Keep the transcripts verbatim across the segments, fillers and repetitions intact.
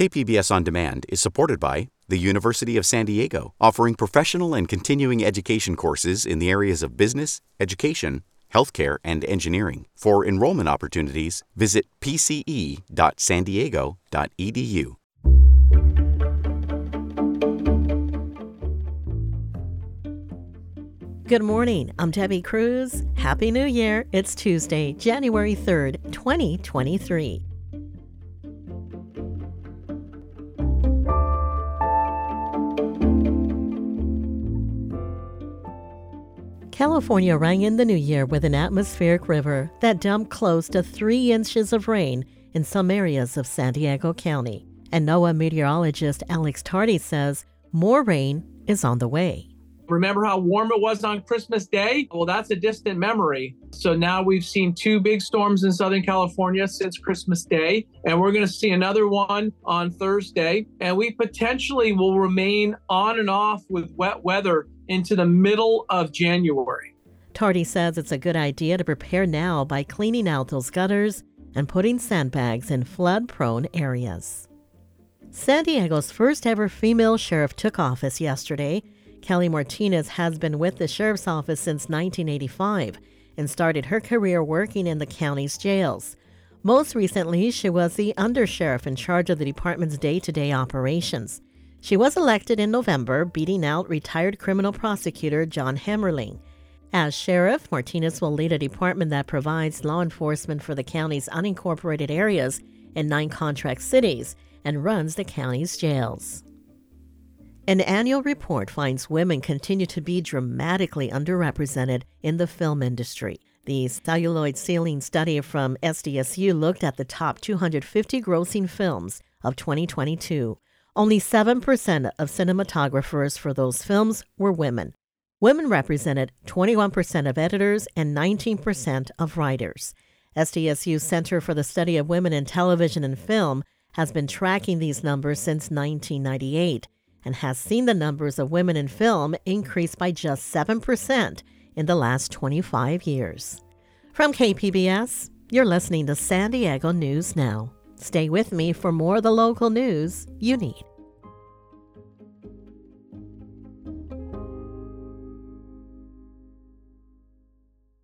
K P B S On Demand is supported by the University of San Diego, offering professional and continuing education courses in the areas of business, education, healthcare, and engineering. For enrollment opportunities, visit p c e dot san diego dot e d u. Good morning. I'm Debbie Cruz. Happy New Year. It's Tuesday, January third, twenty twenty-three. California rang in the new year with an atmospheric river that dumped close to three inches of rain in some areas of San Diego County. And NOAA meteorologist Alex Tardy says more rain is on the way. Remember how warm it was on Christmas Day? Well, that's a distant memory. So now we've seen two big storms in Southern California since Christmas Day, and we're going to see another one on Thursday. And we potentially will remain on and off with wet weather into the middle of January. Tardy says it's a good idea to prepare now by cleaning out those gutters and putting sandbags in flood-prone areas. San Diego's first ever female sheriff took office yesterday. Kelly Martinez has been with the sheriff's office since nineteen eighty-five and started her career working in the county's jails. Most recently, she was the undersheriff in charge of the department's day-to-day operations. She was elected in November, beating out retired criminal prosecutor John Hammerling. As sheriff, Martinez will lead a department that provides law enforcement for the county's unincorporated areas and nine contract cities and runs the county's jails. An annual report finds women continue to be dramatically underrepresented in the film industry. The celluloid ceiling study from S D S U looked at the top two hundred fifty grossing films of twenty twenty-two. Only seven percent of cinematographers for those films were women. Women represented twenty-one percent of editors and nineteen percent of writers. S D S U's Center for the Study of Women in Television and Film has been tracking these numbers since nineteen ninety-eight. And has seen the numbers of women in film increase by just seven percent in the last twenty-five years. From K P B S, you're listening to San Diego News Now. Stay with me for more of the local news you need.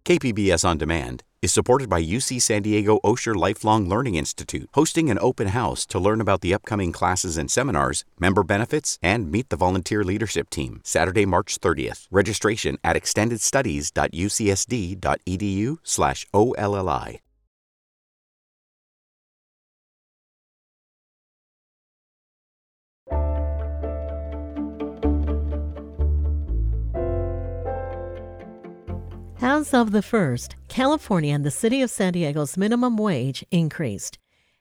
K P B S On Demand is supported by U C San Diego Osher Lifelong Learning Institute, hosting an open house to learn about the upcoming classes and seminars, member benefits, and meet the volunteer leadership team, Saturday, March thirtieth. Registration at extendedstudies.ucsd.edu slash OLLI. As of the first, California and the city of San Diego's minimum wage increased.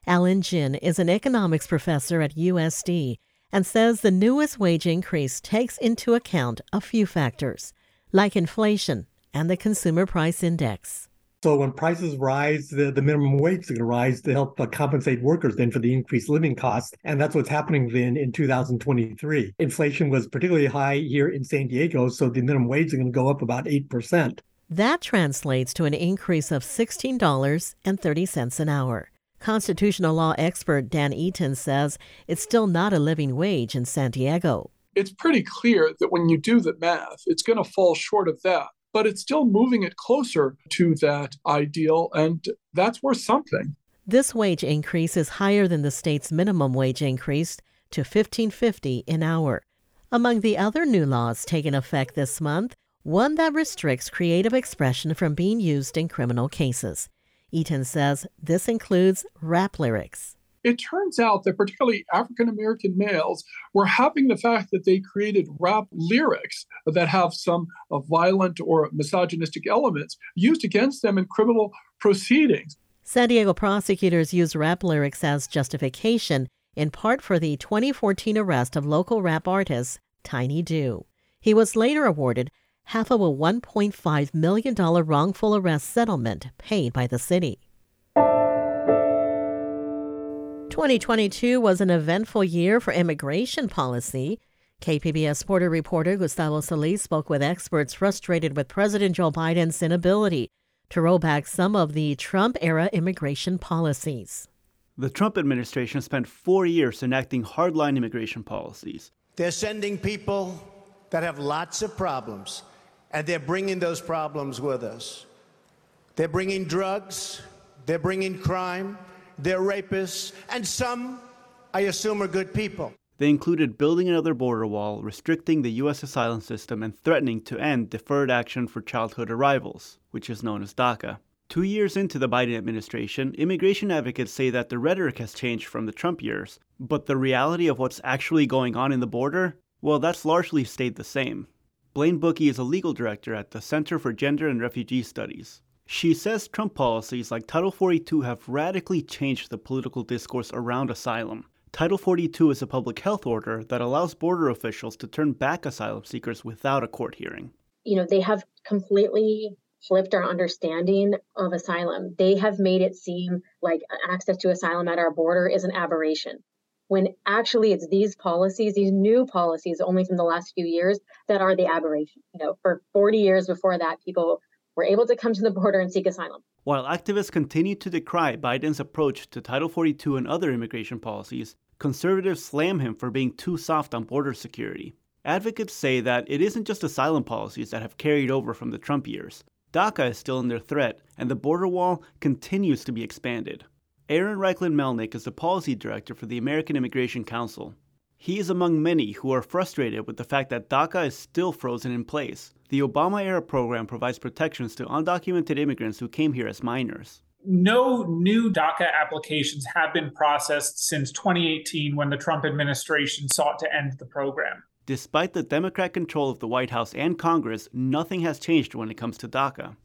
Alan Jin is an economics professor at U S D and says the newest wage increase takes into account a few factors, like inflation and the consumer price index. So when prices rise, the, the minimum wage is going to rise to help uh, compensate workers then for the increased living costs. And that's what's happening then in two thousand twenty-three. Inflation was particularly high here in San Diego, so the minimum wage is going to go up about eight percent. That translates to an increase of sixteen dollars and thirty cents an hour. Constitutional law expert Dan Eaton says it's still not a living wage in San Diego. It's pretty clear that when you do the math, it's going to fall short of that. But it's still moving it closer to that ideal, and that's worth something. This wage increase is higher than the state's minimum wage increase to fifteen fifty an hour. Among the other new laws taking effect this month, one that restricts creative expression from being used in criminal cases. Eaton says this includes rap lyrics. It turns out that particularly African-American males were having the fact that they created rap lyrics that have some uh, violent or misogynistic elements used against them in criminal proceedings. San Diego prosecutors use rap lyrics as justification, in part for the twenty fourteen arrest of local rap artist Tiny Doo. He was later awarded half of a one point five million dollars wrongful arrest settlement paid by the city. twenty twenty-two was an eventful year for immigration policy. K P B S border reporter Gustavo Solis spoke with experts frustrated with President Joe Biden's inability to roll back some of the Trump-era immigration policies. The Trump administration spent four years enacting hardline immigration policies. They're sending people that have lots of problems, and they're bringing those problems with us. They're bringing drugs, they're bringing crime, they're rapists, and some, I assume, are good people. They included building another border wall, restricting the U S asylum system, and threatening to end deferred action for childhood arrivals, which is known as DACA. Two years into the Biden administration, immigration advocates say that the rhetoric has changed from the Trump years, but the reality of what's actually going on in the border, well, that's largely stayed the same. Blaine Bookey is a legal director at the Center for Gender and Refugee Studies. She says Trump policies like Title forty-two have radically changed the political discourse around asylum. Title forty-two is a public health order that allows border officials to turn back asylum seekers without a court hearing. You know, they have completely flipped our understanding of asylum. They have made it seem like access to asylum at our border is an aberration, when actually it's these policies, these new policies only from the last few years, that are the aberration. You know, for forty years before that, people were able to come to the border and seek asylum. While activists continue to decry Biden's approach to Title forty-two and other immigration policies, conservatives slam him for being too soft on border security. Advocates say that it isn't just asylum policies that have carried over from the Trump years. DACA is still under threat, and the border wall continues to be expanded. Aaron Reichlin-Melnick is the policy director for the American Immigration Council. He is among many who are frustrated with the fact that DACA is still frozen in place. The Obama-era program provides protections to undocumented immigrants who came here as minors. No new DACA applications have been processed since twenty eighteen, when the Trump administration sought to end the program. Despite the Democrat control of the White House and Congress, nothing has changed when it comes to DACA.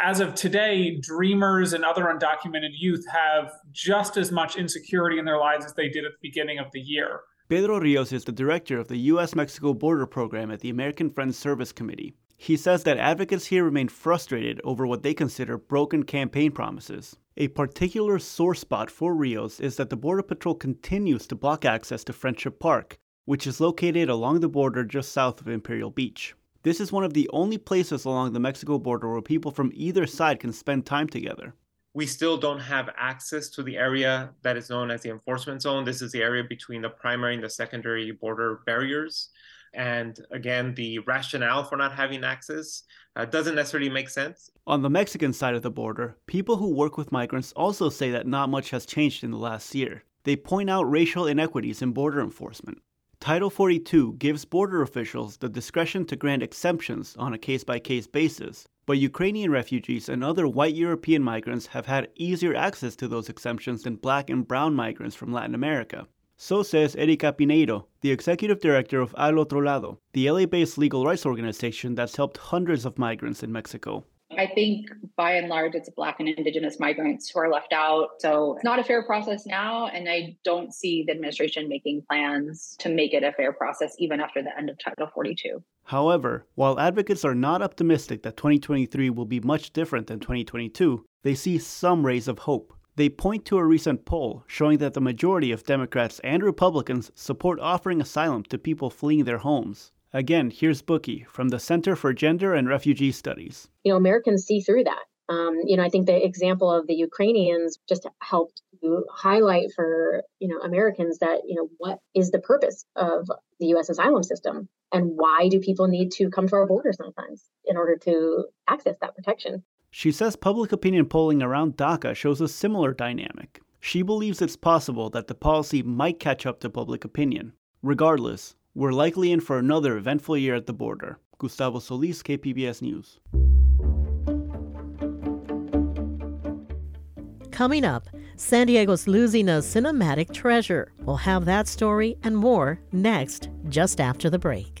As of today, Dreamers and other undocumented youth have just as much insecurity in their lives as they did at the beginning of the year. Pedro Rios is the director of the U S Mexico border program at the American Friends Service Committee. He says that advocates here remain frustrated over what they consider broken campaign promises. A particular sore spot for Rios is that the Border Patrol continues to block access to Friendship Park, which is located along the border just south of Imperial Beach. This is one of the only places along the Mexico border where people from either side can spend time together. We still don't have access to the area that is known as the enforcement zone. This is the area between the primary and the secondary border barriers. And again, the rationale for not having access uh, doesn't necessarily make sense. On the Mexican side of the border, people who work with migrants also say that not much has changed in the last year. They point out racial inequities in border enforcement. Title forty-two gives border officials the discretion to grant exemptions on a case-by-case basis, but Ukrainian refugees and other white European migrants have had easier access to those exemptions than black and brown migrants from Latin America. So says Erika Pineiro, the executive director of Al Otro Lado, the L A-based legal rights organization that's helped hundreds of migrants in Mexico. I think by and large, it's Black and Indigenous migrants who are left out. So it's not a fair process now, and I don't see the administration making plans to make it a fair process even after the end of Title forty-two. However, while advocates are not optimistic that twenty twenty-three will be much different than twenty twenty-two, they see some rays of hope. They point to a recent poll showing that the majority of Democrats and Republicans support offering asylum to people fleeing their homes. Again, here's Bookey from the Center for Gender and Refugee Studies. You know, Americans see through that. Um, you know, I think the example of the Ukrainians just helped to highlight for, you know, Americans that, you know, what is the purpose of the U S asylum system? And why do people need to come to our border sometimes in order to access that protection? She says public opinion polling around DACA shows a similar dynamic. She believes it's possible that the policy might catch up to public opinion. Regardless, we're likely in for another eventful year at the border. Gustavo Solis, K P B S News. Coming up, San Diego's losing a cinematic treasure. We'll have that story and more next, just after the break.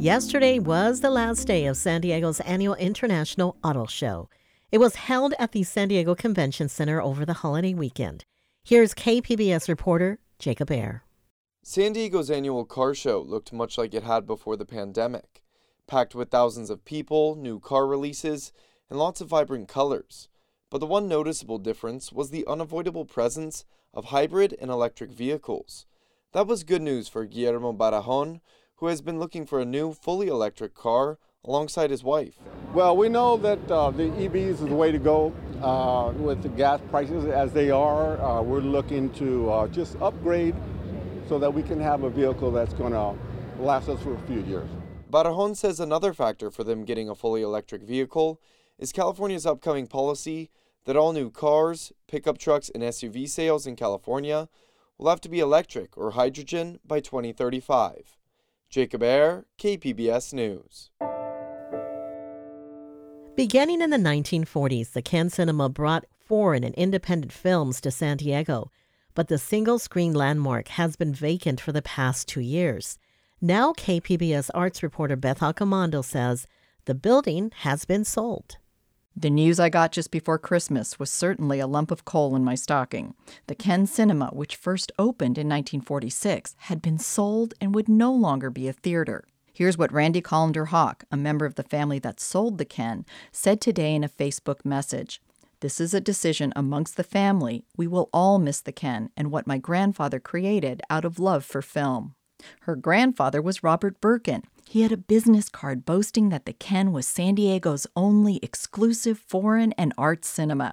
Yesterday was the last day of San Diego's annual International Auto Show. It was held at the San Diego Convention Center over the holiday weekend. Here's K P B S reporter Jacob Ayer. San Diego's annual car show looked much like it had before the pandemic, packed with thousands of people, new car releases, and lots of vibrant colors. But the one noticeable difference was the unavoidable presence of hybrid and electric vehicles. That was good news for Guillermo Barajon, who has been looking for a new, fully electric car alongside his wife. Well, we know that uh, the E Vs is the way to go uh, with the gas prices as they are. Uh, we're looking to uh, just upgrade so that we can have a vehicle that's going to last us for a few years. Barajon says another factor for them getting a fully electric vehicle is California's upcoming policy that all new cars, pickup trucks, and S U V sales in California will have to be electric or hydrogen by twenty thirty-five. Jacob Ayer, K P B S News. Beginning in the nineteen forties, the Ken Cinema brought foreign and independent films to San Diego, but the single-screen landmark has been vacant for the past two years. Now K P B S Arts reporter Beth Accomando says the building has been sold. The news I got just before Christmas was certainly a lump of coal in my stocking. The Ken Cinema, which first opened in nineteen forty-six, had been sold and would no longer be a theater. Here's what Randy Collander Hawk, a member of the family that sold the Ken, said today in a Facebook message. This is a decision amongst the family. We will all miss the Ken and what my grandfather created out of love for film. Her grandfather was Robert Birkin. He had a business card boasting that the Ken was San Diego's only exclusive foreign and arts cinema.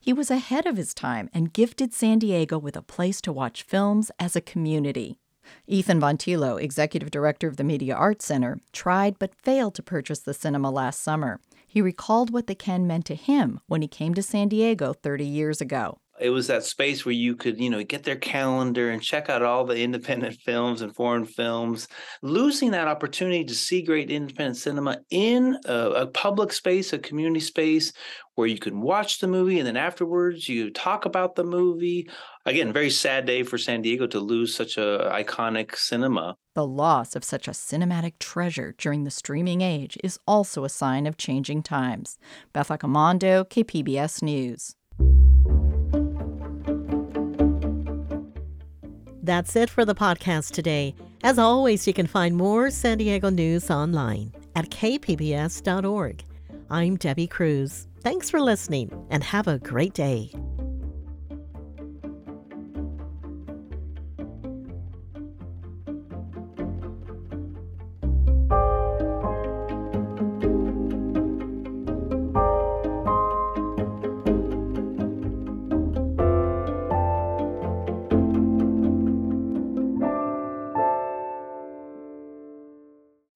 He was ahead of his time and gifted San Diego with a place to watch films as a community. Ethan Vontilo, executive director of the Media Arts Center, tried but failed to purchase the cinema last summer. He recalled what the Ken meant to him when he came to San Diego thirty years ago. It was that space where you could, you know, get their calendar and check out all the independent films and foreign films. Losing that opportunity to see great independent cinema in a, a public space, a community space where you can watch the movie and then afterwards you talk about the movie. Again, very sad day for San Diego to lose such a iconic cinema. The loss of such a cinematic treasure during the streaming age is also a sign of changing times. Beth Accomando, K P B S News. That's it for the podcast today. As always, you can find more San Diego news online at k p b s dot org. I'm Debbie Cruz. Thanks for listening and have a great day.